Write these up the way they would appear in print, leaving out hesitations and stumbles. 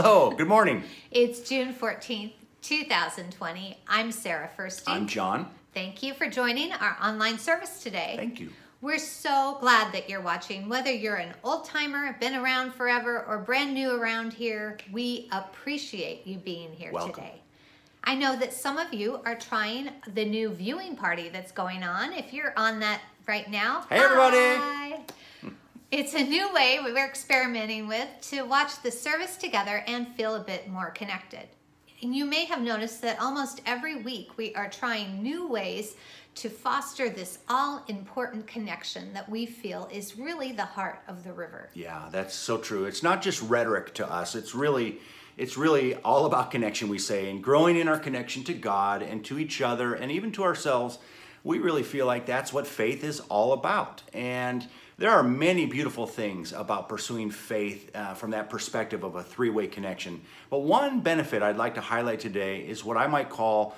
Hello, good morning. It's June 14th, 2020. I'm Sarah Furste. I'm John. Thank you for joining our online service today. Thank you. We're so glad that you're watching. Whether you're an old timer, been around forever, or brand new around here, we appreciate you being here today. I know that some of you are trying the new viewing party that's going on. If you're on that right now, hey everybody! It's a new way we're experimenting with to watch the service together and feel a bit more connected. And you may have noticed that almost every week we are trying new ways to foster this all-important connection that we feel is really the heart of the river. Yeah, that's so true. It's not just rhetoric to us. It's really all about connection, we say, and growing in our connection to God and to each other and even to ourselves. We really feel like that's what faith is all about. And there are many beautiful things about pursuing faith from that perspective of a three-way connection. But one benefit I'd like to highlight today is what I might call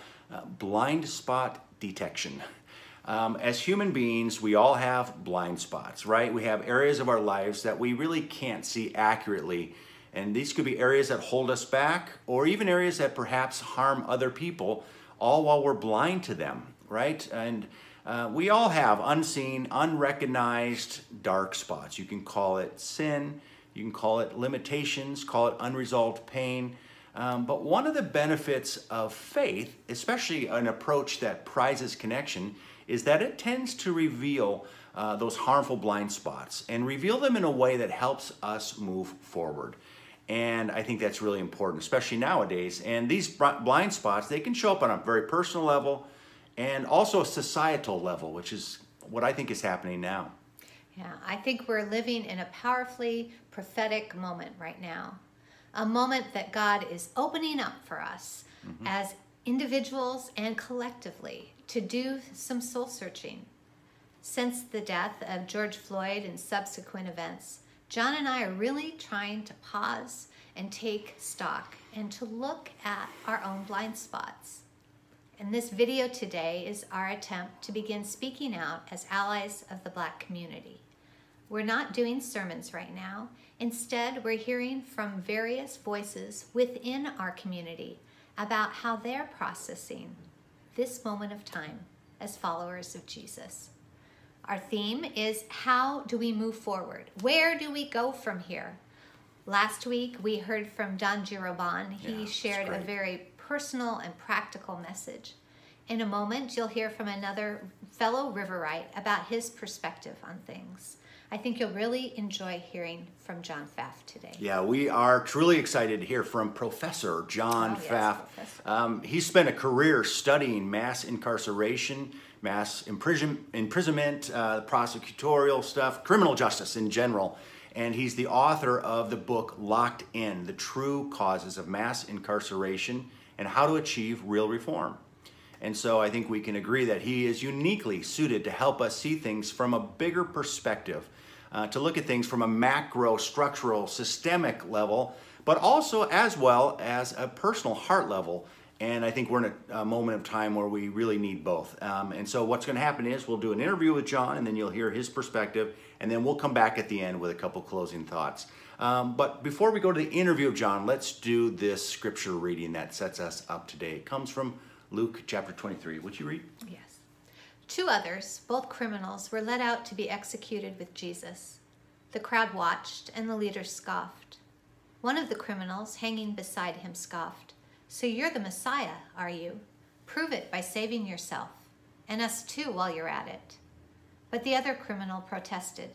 blind spot detection. As human beings, we all have blind spots, right? We have areas of our lives that we really can't see accurately. And these could be areas that hold us back or even areas that perhaps harm other people, all while we're blind to them, right? And we all have unseen, unrecognized dark spots. You can call it sin, you can call it limitations, call it unresolved pain. But one of the benefits of faith, especially an approach that prizes connection, is that it tends to reveal those harmful blind spots and reveal them in a way that helps us move forward. And I think that's really important, especially nowadays. And these blind spots, they can show up on a very personal level, and also a societal level, which is what I think is happening now. Yeah, I think we're living in a powerfully prophetic moment right now, a moment that God is opening up for us as individuals and collectively to do some soul searching. Since the death of George Floyd and subsequent events, John and I are really trying to pause and take stock and to look at our own blind spots. And this video today is our attempt to begin speaking out as allies of the Black community. We're not doing sermons right now. Instead, we're hearing from various voices within our community about how they're processing this moment of time as followers of Jesus. Our theme is, how do we move forward? Where do we go from here? Last week, we heard from Don Giroban. He shared a very personal and practical message. In a moment, you'll hear from another fellow Riverite about his perspective on things. I think you'll really enjoy hearing from John Pfaff today. Yeah, we are truly excited to hear from Professor John Pfaff. Yes, he spent a career studying mass incarceration, mass imprisonment, prosecutorial stuff, criminal justice in general. And he's the author of the book, Locked In: The True Causes of Mass Incarceration and How to Achieve Real Reform. And so I think we can agree that he is uniquely suited to help us see things from a bigger perspective, to look at things from a macro, structural, systemic level, but also as well as a personal heart level. And I think we're in a moment of time where we really need both. And so what's gonna happen is we'll do an interview with John, and then you'll hear his perspective, and then we'll come back at the end with a couple closing thoughts. But before we go to the interview of John, let's do this scripture reading that sets us up today. It comes from Luke chapter 23. Would you read? Yes. Two others, both criminals, were led out to be executed with Jesus. The crowd watched, and the leaders scoffed. One of the criminals, hanging beside him, scoffed, "So you're the Messiah, are you? Prove it by saving yourself, and us too while you're at it." But the other criminal protested,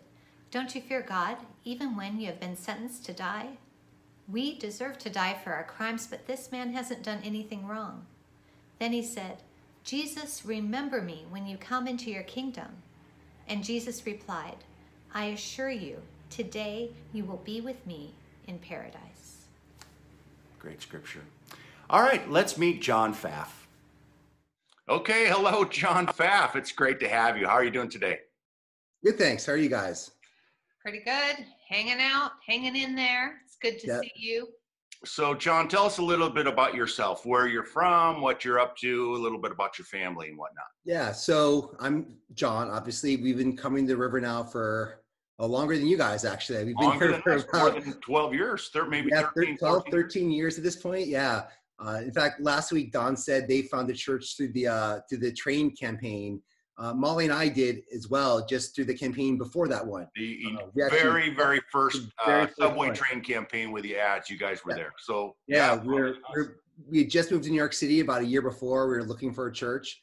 "Don't you fear God, even when you have been sentenced to die? We deserve to die for our crimes, but this man hasn't done anything wrong." Then he said, "Jesus, remember me when you come into your kingdom." And Jesus replied, "I assure you, today you will be with me in paradise." Great scripture. All right, let's meet John Pfaff. Okay, hello, John Pfaff. It's great to have you. How are you doing today? Good, thanks. How are you guys? Pretty good. Hanging out, hanging in there. It's good to see you. So, John, tell us a little bit about yourself, where you're from, what you're up to, a little bit about your family and whatnot. Yeah, so I'm John, obviously. We've been coming to the river now for longer than you guys, actually. We've been here for about 12 years. There maybe 13 years at this point. Yeah. In fact, last week Don said they found the church through the train campaign. Molly and I did as well, just through the campaign before that one. The very first subway train campaign with the ads. You guys were there. So yeah, we had just moved to New York City about a year before. We were looking for a church.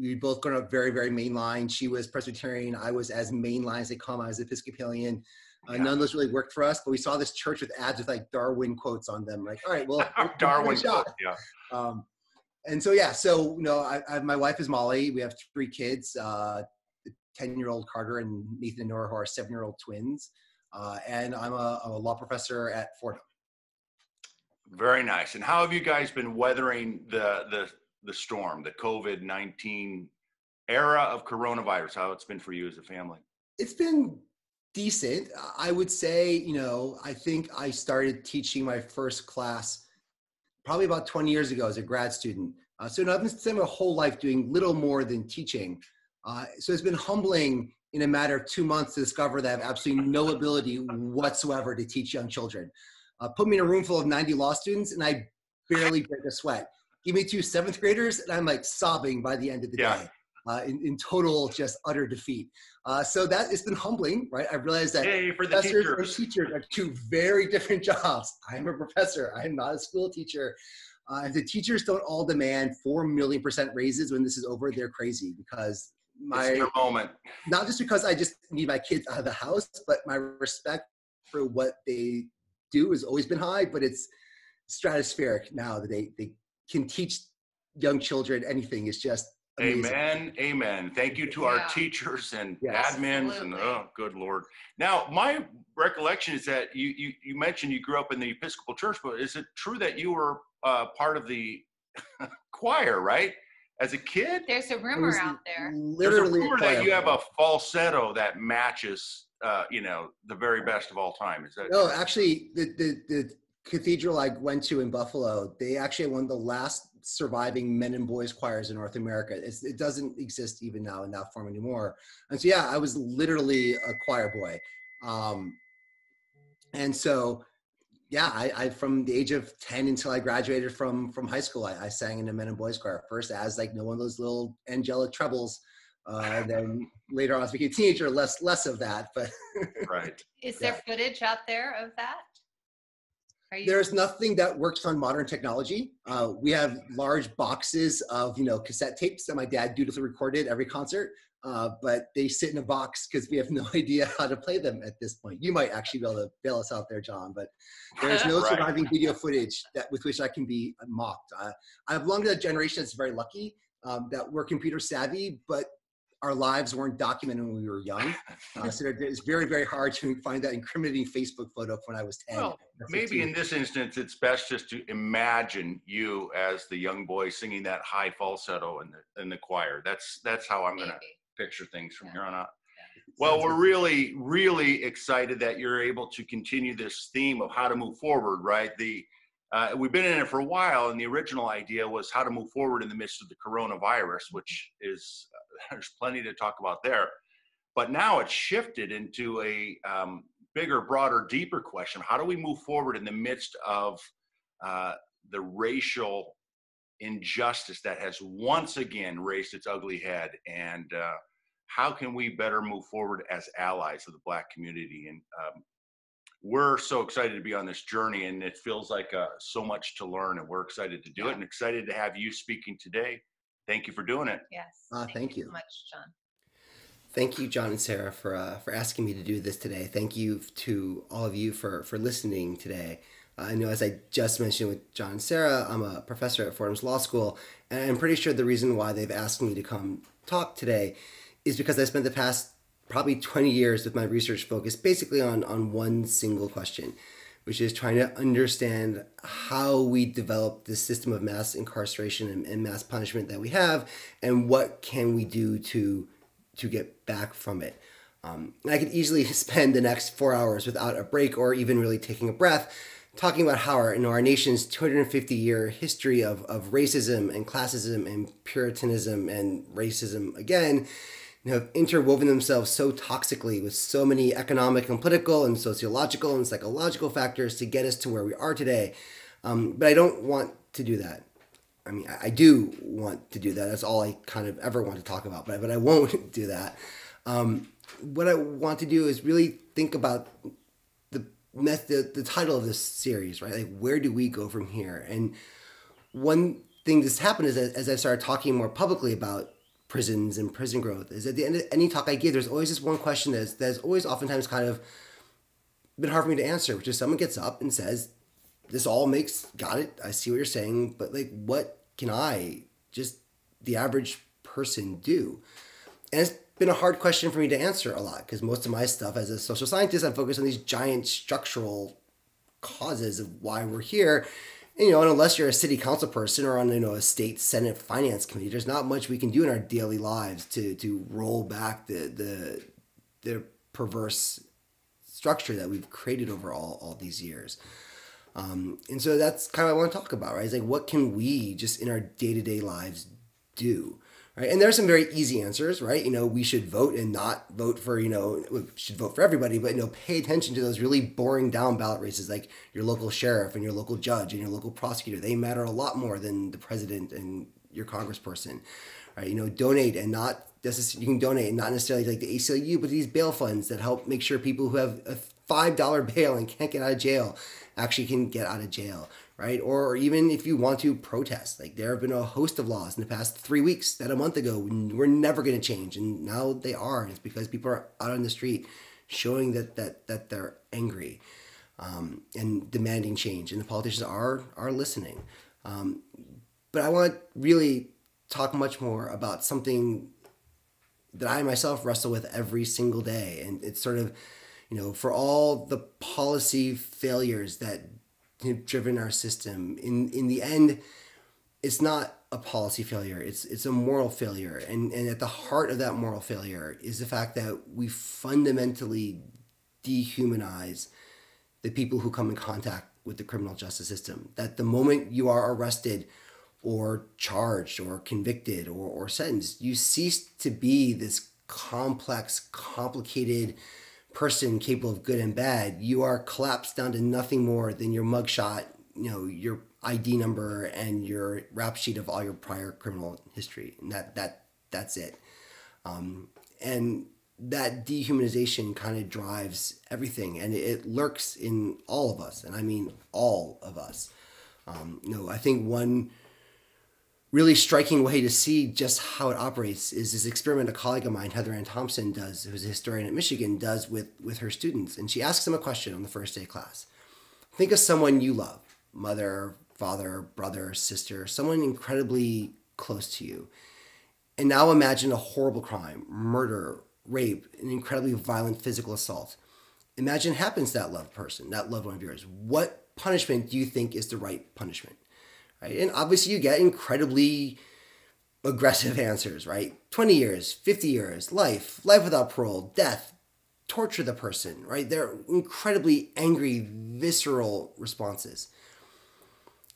We both grew up very, very mainline. She was Presbyterian. I was as mainline as they come. I was Episcopalian. None of those really worked for us, but we saw this church with ads with like Darwin quotes on them. Like, all right, well, Darwin shot. Yeah. And so, yeah, so, you know, my wife is Molly. We have three kids, the 10-year-old Carter and Nathan and Nora, who are 7-year-old twins. And I'm a law professor at Fordham. Very nice. And how have you guys been weathering the storm, the COVID-19 era of coronavirus? How it's been for you as a family? It's been decent. I would say, you know, I think I started teaching my first class probably about 20 years ago as a grad student. So I've been spending my whole life doing little more than teaching. So it's been humbling in a matter of 2 months to discover that I have absolutely no ability whatsoever to teach young children. Put me in a room full of 90 law students and I barely break a sweat. Give me two seventh graders and I'm like sobbing by the end of the day in total just utter defeat. So that it's been humbling, right? I realized that professors and teachers are two very different jobs. I'm a professor. I'm not a school teacher. If the teachers don't all demand 4 million% raises when this is over, they're crazy because it's your moment. Not just because I just need my kids out of the house, but my respect for what they do has always been high, but it's stratospheric now that they can teach young children anything. It's just amazing. Amen, amen. Thank you to our teachers and admins absolutely. And oh, good Lord. Now, my recollection is that you mentioned you grew up in the Episcopal Church, but is it true that you were part of the choir, right? As a kid? There's a rumor out there. There's a rumor that you have a falsetto that matches you know, the very best of all time. Is that true? Actually, the cathedral I went to in Buffalo, they actually had one of the last surviving men and boys choirs in North America. It doesn't exist even now in that form anymore. And so, yeah, I was literally a choir boy. And so, yeah, I from the age of 10 until I graduated from high school, I sang in a men and boys choir. First as like one of those little angelic trebles. Then later on, as we became a teenager, less of that, but. Right. Is there footage out there of that? There's nothing that works on modern technology. We have large boxes of, cassette tapes that my dad dutifully recorded every concert, but they sit in a box because we have no idea how to play them at this point. You might actually be able to bail us out there, John, but there's no surviving video footage with which I can be mocked. I belong to that generation that's very lucky, that we're computer savvy, but our lives weren't documented when we were young. So it's very, very hard to find that incriminating Facebook photo of when I was 10. Well, maybe in this instance, it's best just to imagine you as the young boy singing that high falsetto in the choir. That's how I'm going to picture things from here on out. Yeah. Well, we're really, really excited that you're able to continue this theme of how to move forward, right? We've been in it for a while, and the original idea was how to move forward in the midst of the coronavirus, which is... there's plenty to talk about there, but now it's shifted into a bigger, broader, deeper question. How do we move forward in the midst of the racial injustice that has once again raised its ugly head? And how can we better move forward as allies of the Black community? And we're so excited to be on this journey, and it feels like so much to learn, and we're excited to do it and excited to have you speaking today. Thank you for doing it. Yes. Thank you so much, John. Thank you, John and Sarah, for asking me to do this today. Thank you to all of you for listening today. I know, as I just mentioned with John and Sarah, I'm a professor at Fordham's Law School, and I'm pretty sure the reason why they've asked me to come talk today is because I spent the past probably 20 years with my research focused basically on one single question, which is trying to understand how we develop this system of mass incarceration and mass punishment that we have, and what can we do to get back from it. And I could easily spend the next 4 hours without a break or even really taking a breath talking about how our nation's 250-year history of racism and classism and Puritanism and racism again and have interwoven themselves so toxically with so many economic and political and sociological and psychological factors to get us to where we are today. But I don't want to do that. I mean, I do want to do that. That's all I kind of ever want to talk about, but I won't do that. What I want to do is really think about the title of this series, right? Like, where do we go from here? And one thing that's happened is that as I started talking more publicly about prisons and prison growth, is at the end of any talk I give, there's always this one question that's always oftentimes kind of been hard for me to answer, which is someone gets up and says, this all makes, got it, I see what you're saying, but like, what can I, just the average person, do? And it's been a hard question for me to answer a lot, because most of my stuff as a social scientist, I'm focused on these giant structural causes of why we're here. And, you know, and unless you're a city council person or on, you know, a state senate finance committee, there's not much we can do in our daily lives to roll back the perverse structure that we've created over all these years. And so that's kind of what I want to talk about, right? It's like, what can we just in our day-to-day lives do, right? And there are some very easy answers, right? You know, we should vote and not vote for, you know, we should vote for everybody, but, you know, pay attention to those really boring down-ballot races like your local sheriff and your local judge and your local prosecutor. They matter a lot more than the president and your congressperson, right? You know, donate and not necessarily, you can donate and not necessarily like the ACLU, but these bail funds that help make sure people who have a $5 bail and can't get out of jail actually can get out of jail, right? Or even if you want to protest, like there have been a host of laws in the past 3 weeks that a month ago were never going to change, and now they are. And it's because people are out on the street showing that they're angry and demanding change, and the politicians are listening. But I want to really talk much more about something that I myself wrestle with every single day, and it's sort of, you know, for all the policy failures that have driven our system, in the end, it's not a policy failure. It's a moral failure. And at the heart of that moral failure is the fact that we fundamentally dehumanize the people who come in contact with the criminal justice system. That the moment you are arrested or charged or convicted or sentenced, you cease to be this complex, complicated person capable of good and bad. You are collapsed down to nothing more than your mugshot, you know, your ID number and your rap sheet of all your prior criminal history. And that's it. And that dehumanization kind of drives everything, and it lurks in all of us. And I mean, all of us. You know, I think one really striking way to see just how it operates is this experiment a colleague of mine, Heather Ann Thompson, does, who's a historian at Michigan, does with her students. And she asks them a question on the first day of class. Think of someone you love, mother, father, brother, sister, someone incredibly close to you. And now imagine a horrible crime, murder, rape, an incredibly violent physical assault. Imagine it happens to that loved person, that loved one of yours. What punishment do you think is the right punishment? Right? And obviously you get incredibly aggressive answers, right? 20 years, 50 years, life without parole, death, torture the person, right? They're incredibly angry, visceral responses.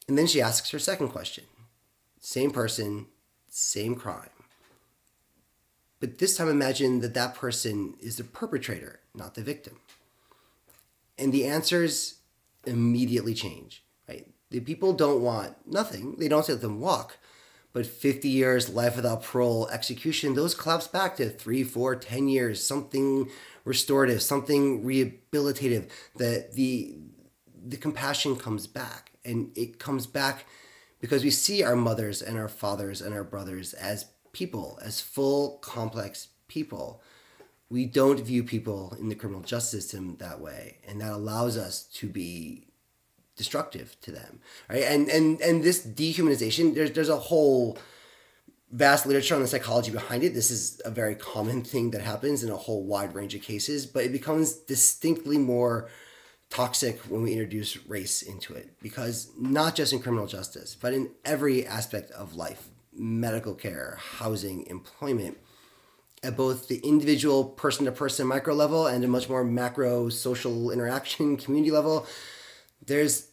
And then she asks her second question. Same person, same crime. But this time imagine that person is the perpetrator, not the victim. And the answers immediately change, right? The people don't want nothing. They don't say let them walk. But 50 years, life without parole, execution, those collapse back to 3, 4, 10 years, something restorative, something rehabilitative. The compassion comes back. And it comes back because we see our mothers and our fathers and our brothers as people, as full, complex people. We don't view people in the criminal justice system that way. And that allows us to be destructive to them, right? And this dehumanization, there's a whole vast literature on the psychology behind it. This is a very common thing that happens in a whole wide range of cases, but it becomes distinctly more toxic when we introduce race into it, because not just in criminal justice, but in every aspect of life, medical care, housing, employment, at both the individual person-to-person micro level and a much more macro social interaction community level, there's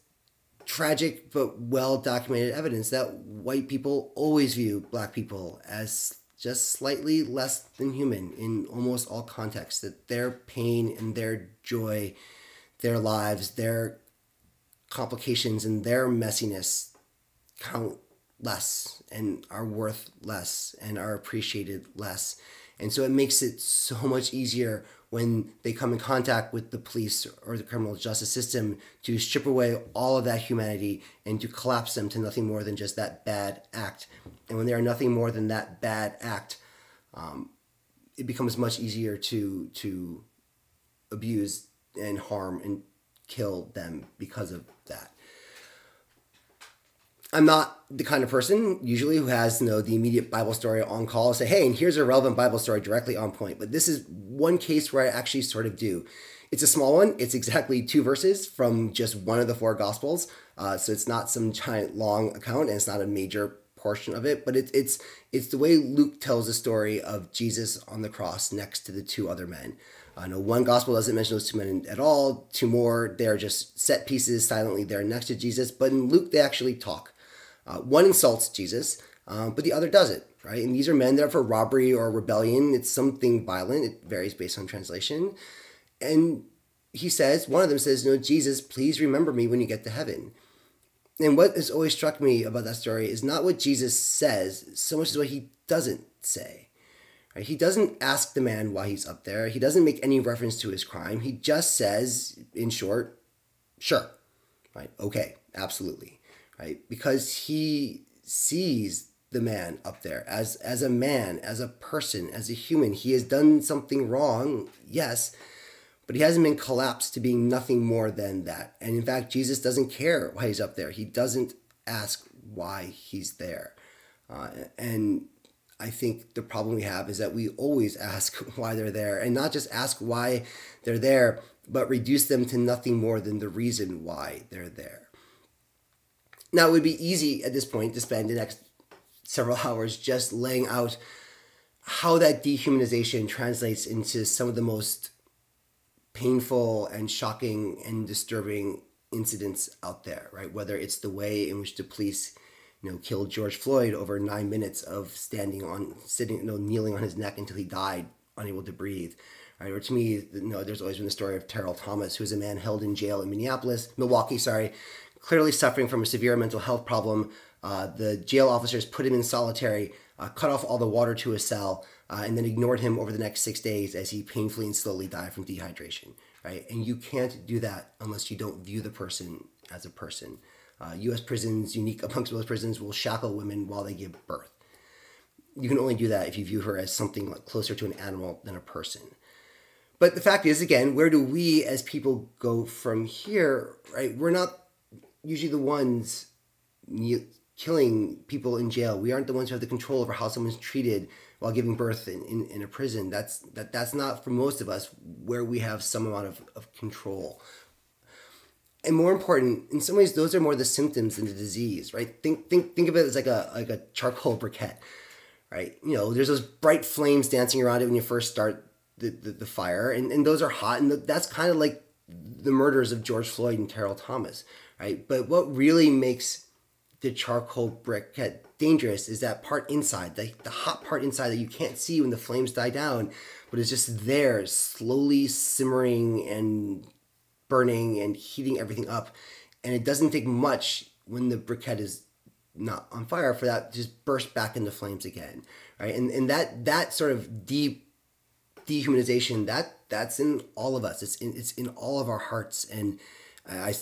tragic but well-documented evidence that white people always view black people as just slightly less than human in almost all contexts, that their pain and their joy, their lives, their complications and their messiness count less and are worth less and are appreciated less. And so it makes it so much easier when they come in contact with the police or the criminal justice system to strip away all of that humanity and to collapse them to nothing more than just that bad act. And when they are nothing more than that bad act, it becomes much easier to abuse and harm and kill them because of that. I'm not the kind of person usually who has, the immediate Bible story on call, say, hey, and here's a relevant Bible story directly on point. But this is one case where I actually sort of do. It's a small one. It's exactly 2 verses from just one of the 4 Gospels. So it's not some giant long account, and it's not a major portion of it. But it's the way Luke tells the story of Jesus on the cross next to the 2 other men. No, one Gospel doesn't mention those 2 men at all. 2 more, they're just set pieces silently there next to Jesus. But in Luke, they actually talk. One insults Jesus, but the other doesn't, right? And these are men that are for robbery or rebellion. It's something violent. It varies based on translation. And he says, one of them says, Jesus, please remember me when you get to heaven. And what has always struck me about that story is not what Jesus says so much as what he doesn't say. Right? He doesn't ask the man why he's up there. He doesn't make any reference to his crime. He just says, in short, sure, right? Okay, absolutely. Right? Because he sees the man up there as a man, as a person, as a human. He has done something wrong, yes, but he hasn't been collapsed to being nothing more than that. And in fact, Jesus doesn't care why he's up there. He doesn't ask why he's there. And I think the problem we have is that we always ask why they're there, and not just ask why they're there, but reduce them to nothing more than the reason why they're there. Now, it would be easy at this point to spend the next several hours just laying out how that dehumanization translates into some of the most painful and shocking and disturbing incidents out there, right? Whether it's the way in which the police, killed George Floyd over 9 minutes of kneeling on his neck until he died, unable to breathe. Right, or to me, there's always been the story of Terrell Thomas, who is a man held in jail in Milwaukee, clearly suffering from a severe mental health problem. The jail officers put him in solitary, cut off all the water to his cell, and then ignored him over the next 6 days as he painfully and slowly died from dehydration, right? And you can't do that unless you don't view the person as a person. U.S. prisons, unique amongst most prisons, will shackle women while they give birth. You can only do that if you view her as something closer to an animal than a person. But the fact is, again, where do we as people go from here, right? We're not usually the ones killing people in jail. We aren't the ones who have the control over how someone's treated while giving birth in a prison. That's not, for most of us, where we have some amount of control. And more important, in some ways, those are more the symptoms than the disease, right? Think of it as like a charcoal briquette, right? There's those bright flames dancing around it when you first start the fire, and those are hot, and that's kind of like the murders of George Floyd and Terrell Thomas. Right? But what really makes the charcoal briquette dangerous is that part inside, the hot part inside that you can't see when the flames die down, but it's just there, slowly simmering and burning and heating everything up. And it doesn't take much when the briquette is not on fire for that to just burst back into flames again. Right? And that sort of dehumanization, that's in all of us. It's in all of our hearts, and I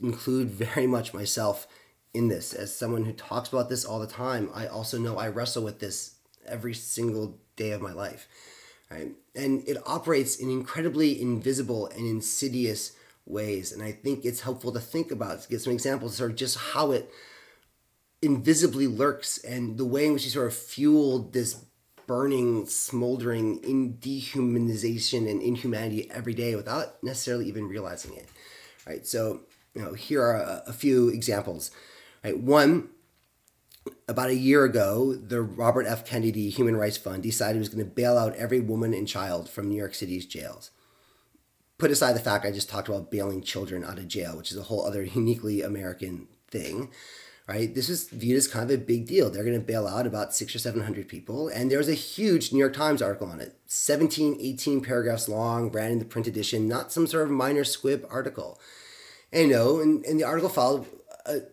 include very much myself in this. As someone who talks about this all the time, I also know I wrestle with this every single day of my life. Right? And it operates in incredibly invisible and insidious ways. And I think it's helpful to think about, to get some examples, sort of just how it invisibly lurks and the way in which you sort of fueled this burning, smoldering in dehumanization and inhumanity every day without necessarily even realizing it. Right, so here are a few examples. Right, one, about a year ago, the Robert F. Kennedy Human Rights Fund decided it was going to bail out every woman and child from New York City's jails. Put aside the fact I just talked about bailing children out of jail, which is a whole other uniquely American thing. right? This is viewed as kind of a big deal. They're going to bail out about 600 or 700 people. And there was a huge New York Times article on it, 17, 18 paragraphs long, ran in the print edition, not some sort of minor squib article. And, you know, and the article followed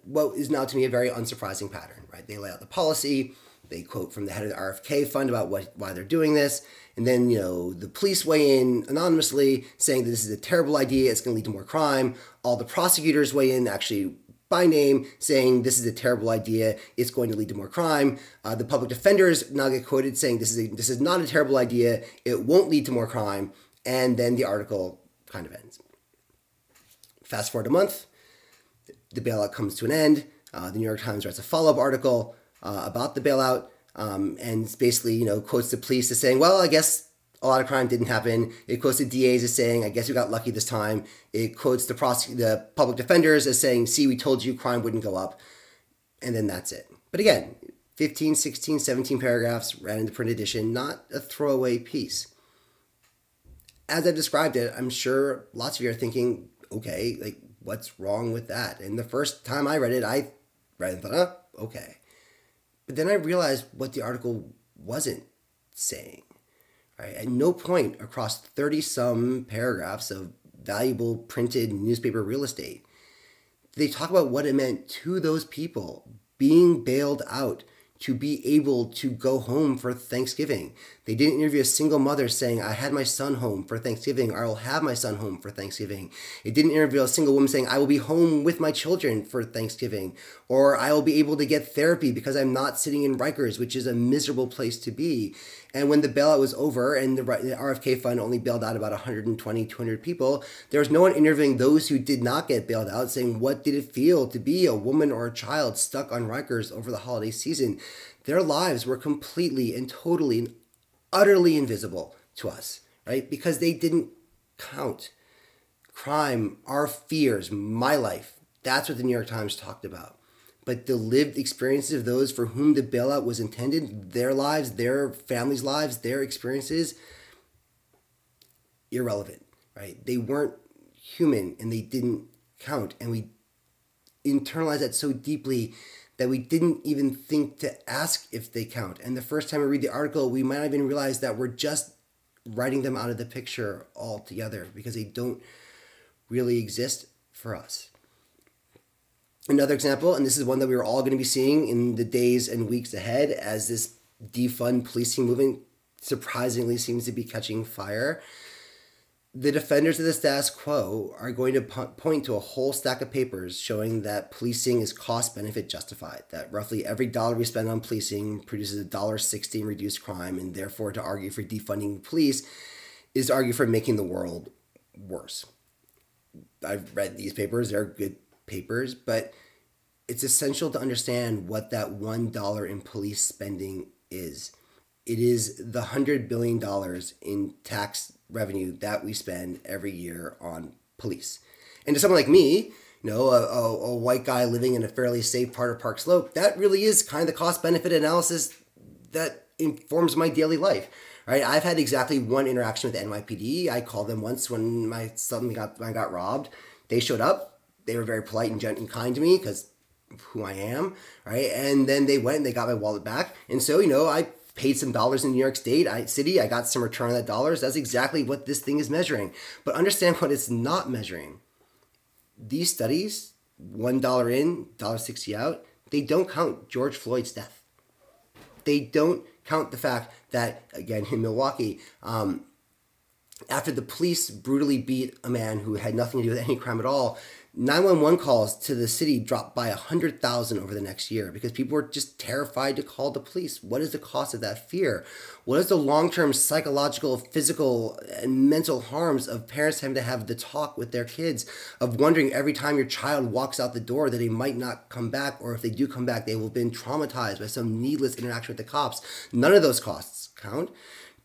what is now to me a very unsurprising pattern, right? They lay out the policy. They quote from the head of the RFK Fund about why they're doing this. And then, you know, the police weigh in anonymously saying that this is a terrible idea. It's going to lead to more crime. All the prosecutors weigh in actually by name saying this is a terrible idea. It's going to lead to more crime. The public defenders now get quoted saying this is not a terrible idea. It won't lead to more crime. And then the article kind of ends. Fast forward a month. The bailout comes to an end. The New York Times writes a follow-up article about the bailout, and basically, you know, quotes the police as saying, well, I guess a lot of crime didn't happen. It quotes the DAs as saying, I guess we got lucky this time. It quotes the public defenders as saying, see, we told you crime wouldn't go up. And then that's it. But again, 15, 16, 17 paragraphs ran in the print edition, not a throwaway piece. As I've described it, I'm sure lots of you are thinking, okay, like, what's wrong with that? And the first time I read it, I read and thought, oh, okay. But then I realized what the article wasn't saying. Right? At no point across 30-some paragraphs of valuable printed newspaper real estate, they talk about what it meant to those people being bailed out to be able to go home for Thanksgiving. They didn't interview a single mother saying, I had my son home for Thanksgiving, or I will have my son home for Thanksgiving. It didn't interview a single woman saying, I will be home with my children for Thanksgiving, or I will be able to get therapy because I'm not sitting in Rikers, which is a miserable place to be. And when the bailout was over and the RFK Fund only bailed out about 120, 200 people, there was no one interviewing those who did not get bailed out saying, what did it feel to be a woman or a child stuck on Rikers over the holiday season? Their lives were completely and totally and utterly invisible to us, right? Because they didn't count. Crime, our fears, my life. That's what the New York Times talked about. But the lived experiences of those for whom the bailout was intended, their lives, their families' lives, their experiences, irrelevant, right? They weren't human and they didn't count. And we internalized that so deeply that we didn't even think to ask if they count. And the first time we read the article, we might not even realize that we're just writing them out of the picture altogether because they don't really exist for us. Another example, and this is one that we were all going to be seeing in the days and weeks ahead as this defund policing movement surprisingly seems to be catching fire. The defenders of the status quo are going to point to a whole stack of papers showing that policing is cost-benefit justified, that roughly every dollar we spend on policing produces $1.60 in reduced crime, and therefore to argue for defunding the police is to argue for making the world worse. I've read these papers. They're good papers, but it's essential to understand what that $1 in police spending is. It is the $100 billion in tax revenue that we spend every year on police. And to someone like me, you know, a white guy living in a fairly safe part of Park Slope, that really is kind of the cost-benefit analysis that informs my daily life. Right? I've had exactly one interaction with the NYPD. I called them once when my son got robbed. They showed up. They were very polite and gentle and kind to me because of who I am, right? And then they went and they got my wallet back. And so, you know, I paid some dollars in New York City. I got some return on that dollars. That's exactly what this thing is measuring. But understand what it's not measuring. These studies, $1 in, $1.60 out, they don't count George Floyd's death. They don't count the fact that, again, in Milwaukee, after the police brutally beat a man who had nothing to do with any crime at all, 911 calls to the city dropped by 100,000 over the next year because people were just terrified to call the police. What is the cost of that fear? What is the long-term psychological, physical, and mental harms of parents having to have the talk with their kids, of wondering every time your child walks out the door that they might not come back, or if they do come back, they will have been traumatized by some needless interaction with the cops? None of those costs count.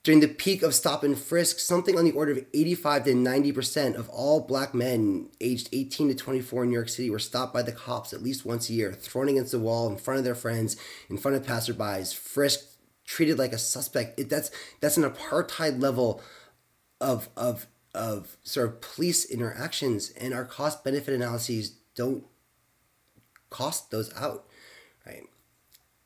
During the peak of stop and frisk, something on the order of 85 to 90% of all black men aged 18 to 24 in New York City were stopped by the cops at least once a year, thrown against the wall in front of their friends, in front of passerbys, frisked, treated like a suspect. That's an apartheid level of sort of police interactions, and our cost-benefit analyses don't cost those out, right?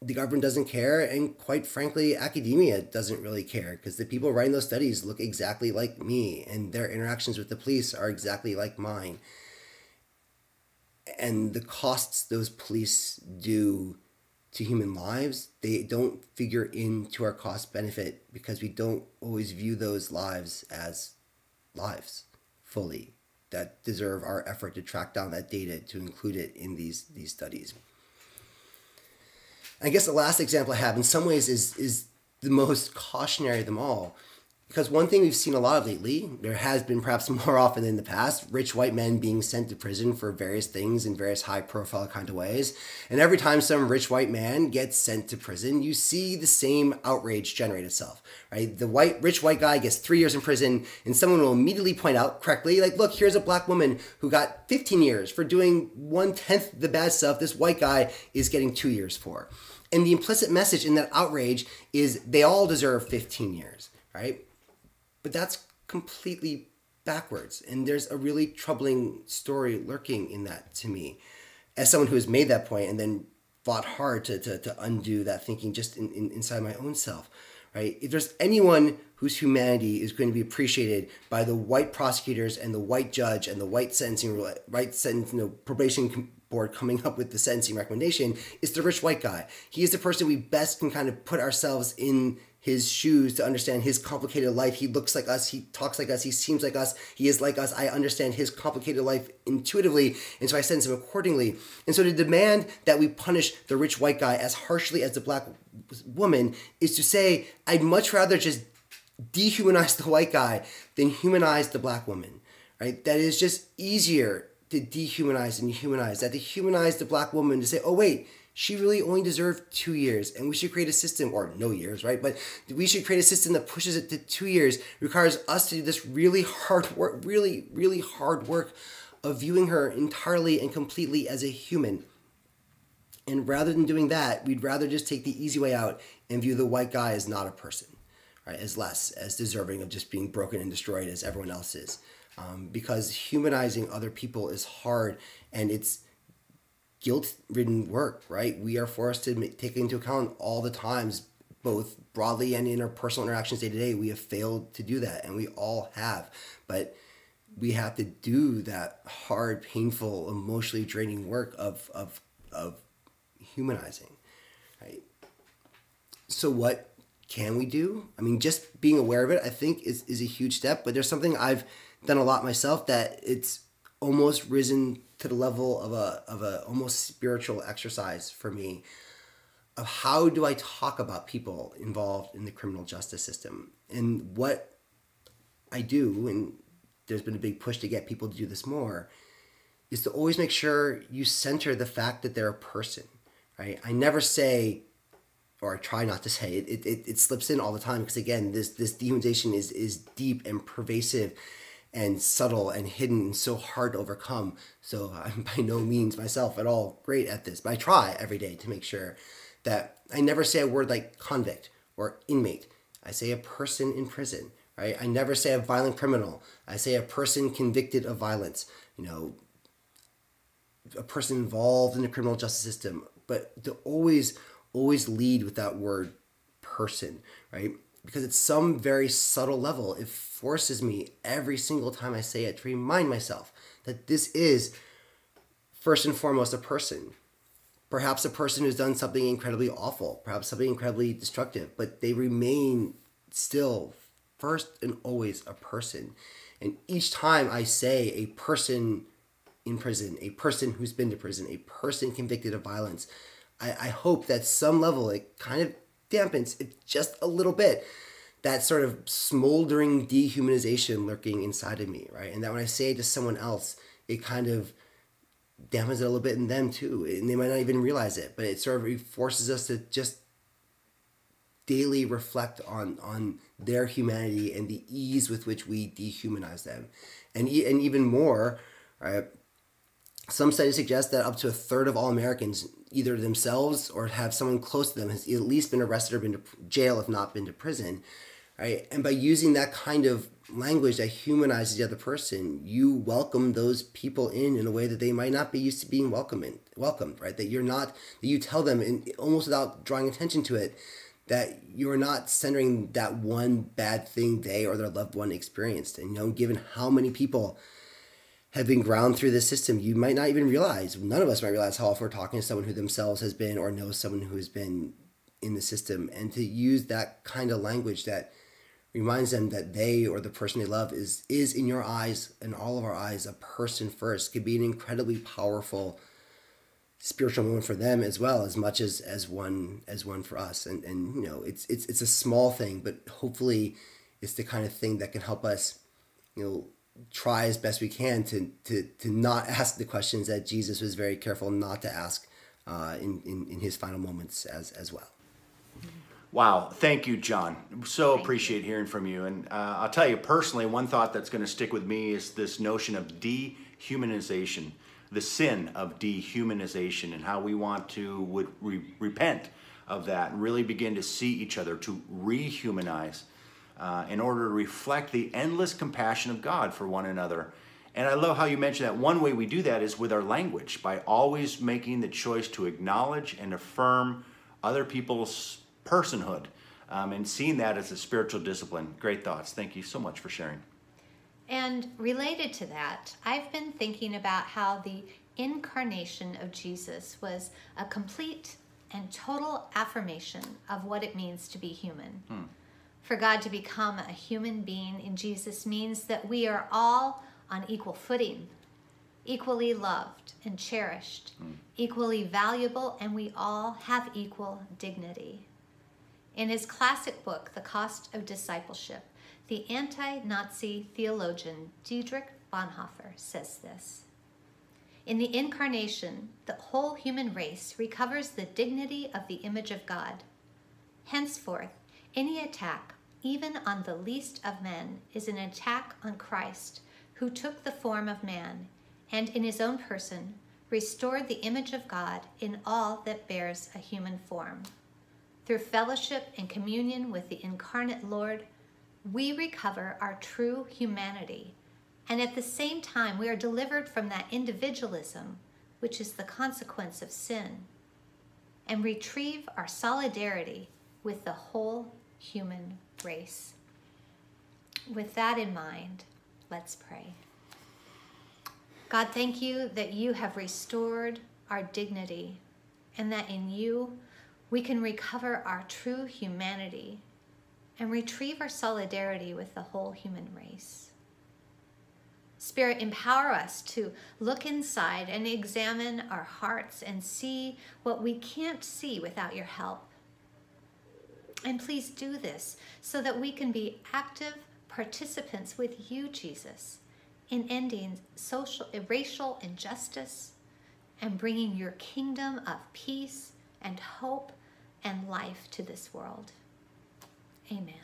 The government doesn't care, and quite frankly, academia doesn't really care, because the people writing those studies look exactly like me, and their interactions with the police are exactly like mine. And the costs those police do to human lives, they don't figure into our cost benefit, because we don't always view those lives as lives fully that deserve our effort to track down that data to include it in these studies. I guess the last example I have in some ways is the most cautionary of them all, because one thing we've seen a lot of lately, there has been perhaps more often than in the past, rich white men being sent to prison for various things in various high profile kind of ways. And every time some rich white man gets sent to prison, you see the same outrage generate itself, right? The rich white guy gets 3 years in prison, and someone will immediately point out correctly, like, look, here's a black woman who got 15 years for doing 1/10 the bad stuff this white guy is getting 2 years for. And the implicit message in that outrage is they all deserve 15 years, right? But that's completely backwards. And there's a really troubling story lurking in that to me, as someone who has made that point and then fought hard to undo that thinking just inside my own self, right? If there's anyone whose humanity is going to be appreciated by the white prosecutors and the white judge and the white probation board coming up with the sentencing recommendation, it's the rich white guy. He is the person we best can kind of put ourselves in his shoes to understand his complicated life. He looks like us, he talks like us, he seems like us, he is like us. I understand his complicated life intuitively, and so I sentence him accordingly. And so to demand that we punish the rich white guy as harshly as the black woman is to say, I'd much rather just dehumanize the white guy than humanize the black woman, right? That is just easier to dehumanize and humanize, that to humanize the black woman, to say, oh wait, she really only deserved 2 years, and we should create a system, or no years, right? But we should create a system that pushes it to 2 years, requires us to do this really hard work, really, really hard work of viewing her entirely and completely as a human. And rather than doing that, we'd rather just take the easy way out and view the white guy as not a person, right? As less, as deserving of just being broken and destroyed as everyone else is. Because humanizing other people is hard, and it's guilt-ridden work, right? We are forced to take into account all the times, both broadly and in our personal interactions day to day, we have failed to do that, and we all have. But we have to do that hard, painful, emotionally draining work of humanizing, right? So what can we do? I mean, just being aware of it, I think, is a huge step, but there's something I've done a lot myself that it's almost risen to the level of a almost spiritual exercise for me of how do I talk about people involved in the criminal justice system. And what I do, and there's been a big push to get people to do this more, is to always make sure you center the fact that they're a person, right? I never say, or I try not to say, it slips in all the time, because again, this dehumanization is deep and pervasive and subtle and hidden and so hard to overcome. So I'm by no means myself at all great at this, but I try every day to make sure that I never say a word like convict or inmate. I say a person in prison, right? I never say a violent criminal. I say a person convicted of violence, you know, a person involved in the criminal justice system, but to always lead with that word person, right? Because at some very subtle level, it forces me every single time I say it to remind myself that this is first and foremost a person. Perhaps a person who's done something incredibly awful, perhaps something incredibly destructive, but they remain still first and always a person. And each time I say a person in prison, a person who's been to prison, a person convicted of violence, I hope that at some level it kind of dampens it just a little bit, that sort of smoldering dehumanization lurking inside of me, right? And that when I say it to someone else, it kind of dampens it a little bit in them too, and they might not even realize it, but it sort of forces us to just daily reflect on their humanity and the ease with which we dehumanize them. And even more, right? Some studies suggest that up to a third of all Americans, either themselves or have someone close to them, has at least been arrested or been to jail, if not been to prison, right? And by using that kind of language that humanizes the other person, you welcome those people in a way that they might not be used to being welcomed, right? That you're not, that you tell them, in, almost without drawing attention to it, that you're not centering that one bad thing they or their loved one experienced. And, you know, given how many people have been ground through this system, you might not even realize, none of us might realize how often we're talking to someone who themselves has been or knows someone who has been in the system. And to use that kind of language that reminds them that they or the person they love is in your eyes, in all of our eyes, a person first, could be an incredibly powerful spiritual moment for them as well, as much as one for us. And you know, it's a small thing, but hopefully it's the kind of thing that can help us, you know, try as best we can to not ask the questions that Jesus was very careful not to ask in his final moments as well. Wow. Thank you, John. So appreciate hearing from you. And I'll tell you personally, one thought that's going to stick with me is this notion of dehumanization, the sin of dehumanization, and how we want to repent of that and really begin to see each other, to rehumanize in order to reflect the endless compassion of God for one another. And I love how you mentioned that one way we do that is with our language, by always making the choice to acknowledge and affirm other people's personhood, and seeing that as a spiritual discipline. Great thoughts. Thank you so much for sharing. And related to that, I've been thinking about how the incarnation of Jesus was a complete and total affirmation of what it means to be human. For God to become a human being in Jesus means that we are all on equal footing, equally loved and cherished, equally valuable, and we all have equal dignity. In his classic book, The Cost of Discipleship, the anti-Nazi theologian Dietrich Bonhoeffer says this: in the incarnation, the whole human race recovers the dignity of the image of God. Henceforth, any attack, even on the least of men, is an attack on Christ, who took the form of man, and in his own person restored the image of God in all that bears a human form. Through fellowship and communion with the incarnate Lord, we recover our true humanity, and at the same time we are delivered from that individualism, which is the consequence of sin, and retrieve our solidarity with the whole human race. With that in mind, let's pray. God, thank you that you have restored our dignity, and that in you we can recover our true humanity and retrieve our solidarity with the whole human race. Spirit, empower us to look inside and examine our hearts and see what we can't see without your help. And please do this so that we can be active participants with you, Jesus, in ending social, racial injustice and bringing your kingdom of peace and hope and life to this world. Amen.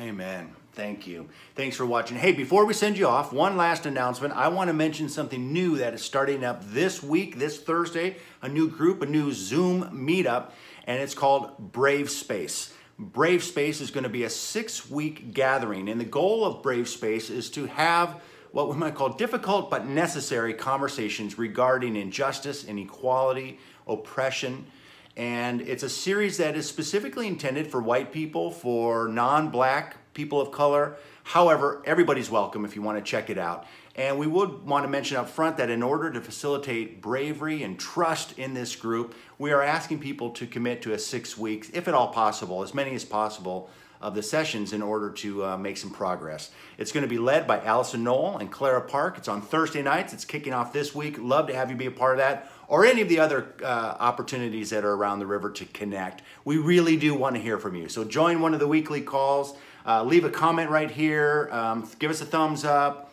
Amen. Thank you. Thanks for watching. Hey, before we send you off, one last announcement. I want to mention something new that is starting up this week, this Thursday, a new group, a new Zoom meetup, and it's called Brave Space. Brave Space is going to be a 6-week gathering, and the goal of Brave Space is to have what we might call difficult but necessary conversations regarding injustice, inequality, oppression. And it's a series that is specifically intended for white people, for non-black people of color. However, everybody's welcome if you want to check it out. And we would want to mention up front that in order to facilitate bravery and trust in this group, we are asking people to commit to a 6 weeks, if at all possible, as many as possible of the sessions in order to make some progress. It's going to be led by Allison Noel and Clara Park. It's on Thursday nights. It's kicking off this week. Love to have you be a part of that, or any of the other opportunities that are around the river to connect. We really do want to hear from you. So join one of the weekly calls. Leave a comment right here. Give us a thumbs up.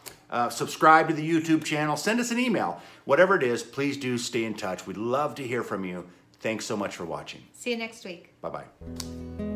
Subscribe to the YouTube channel. Send us an email. Whatever it is, please do stay in touch. We'd love to hear from you. Thanks so much for watching. See you next week. Bye-bye.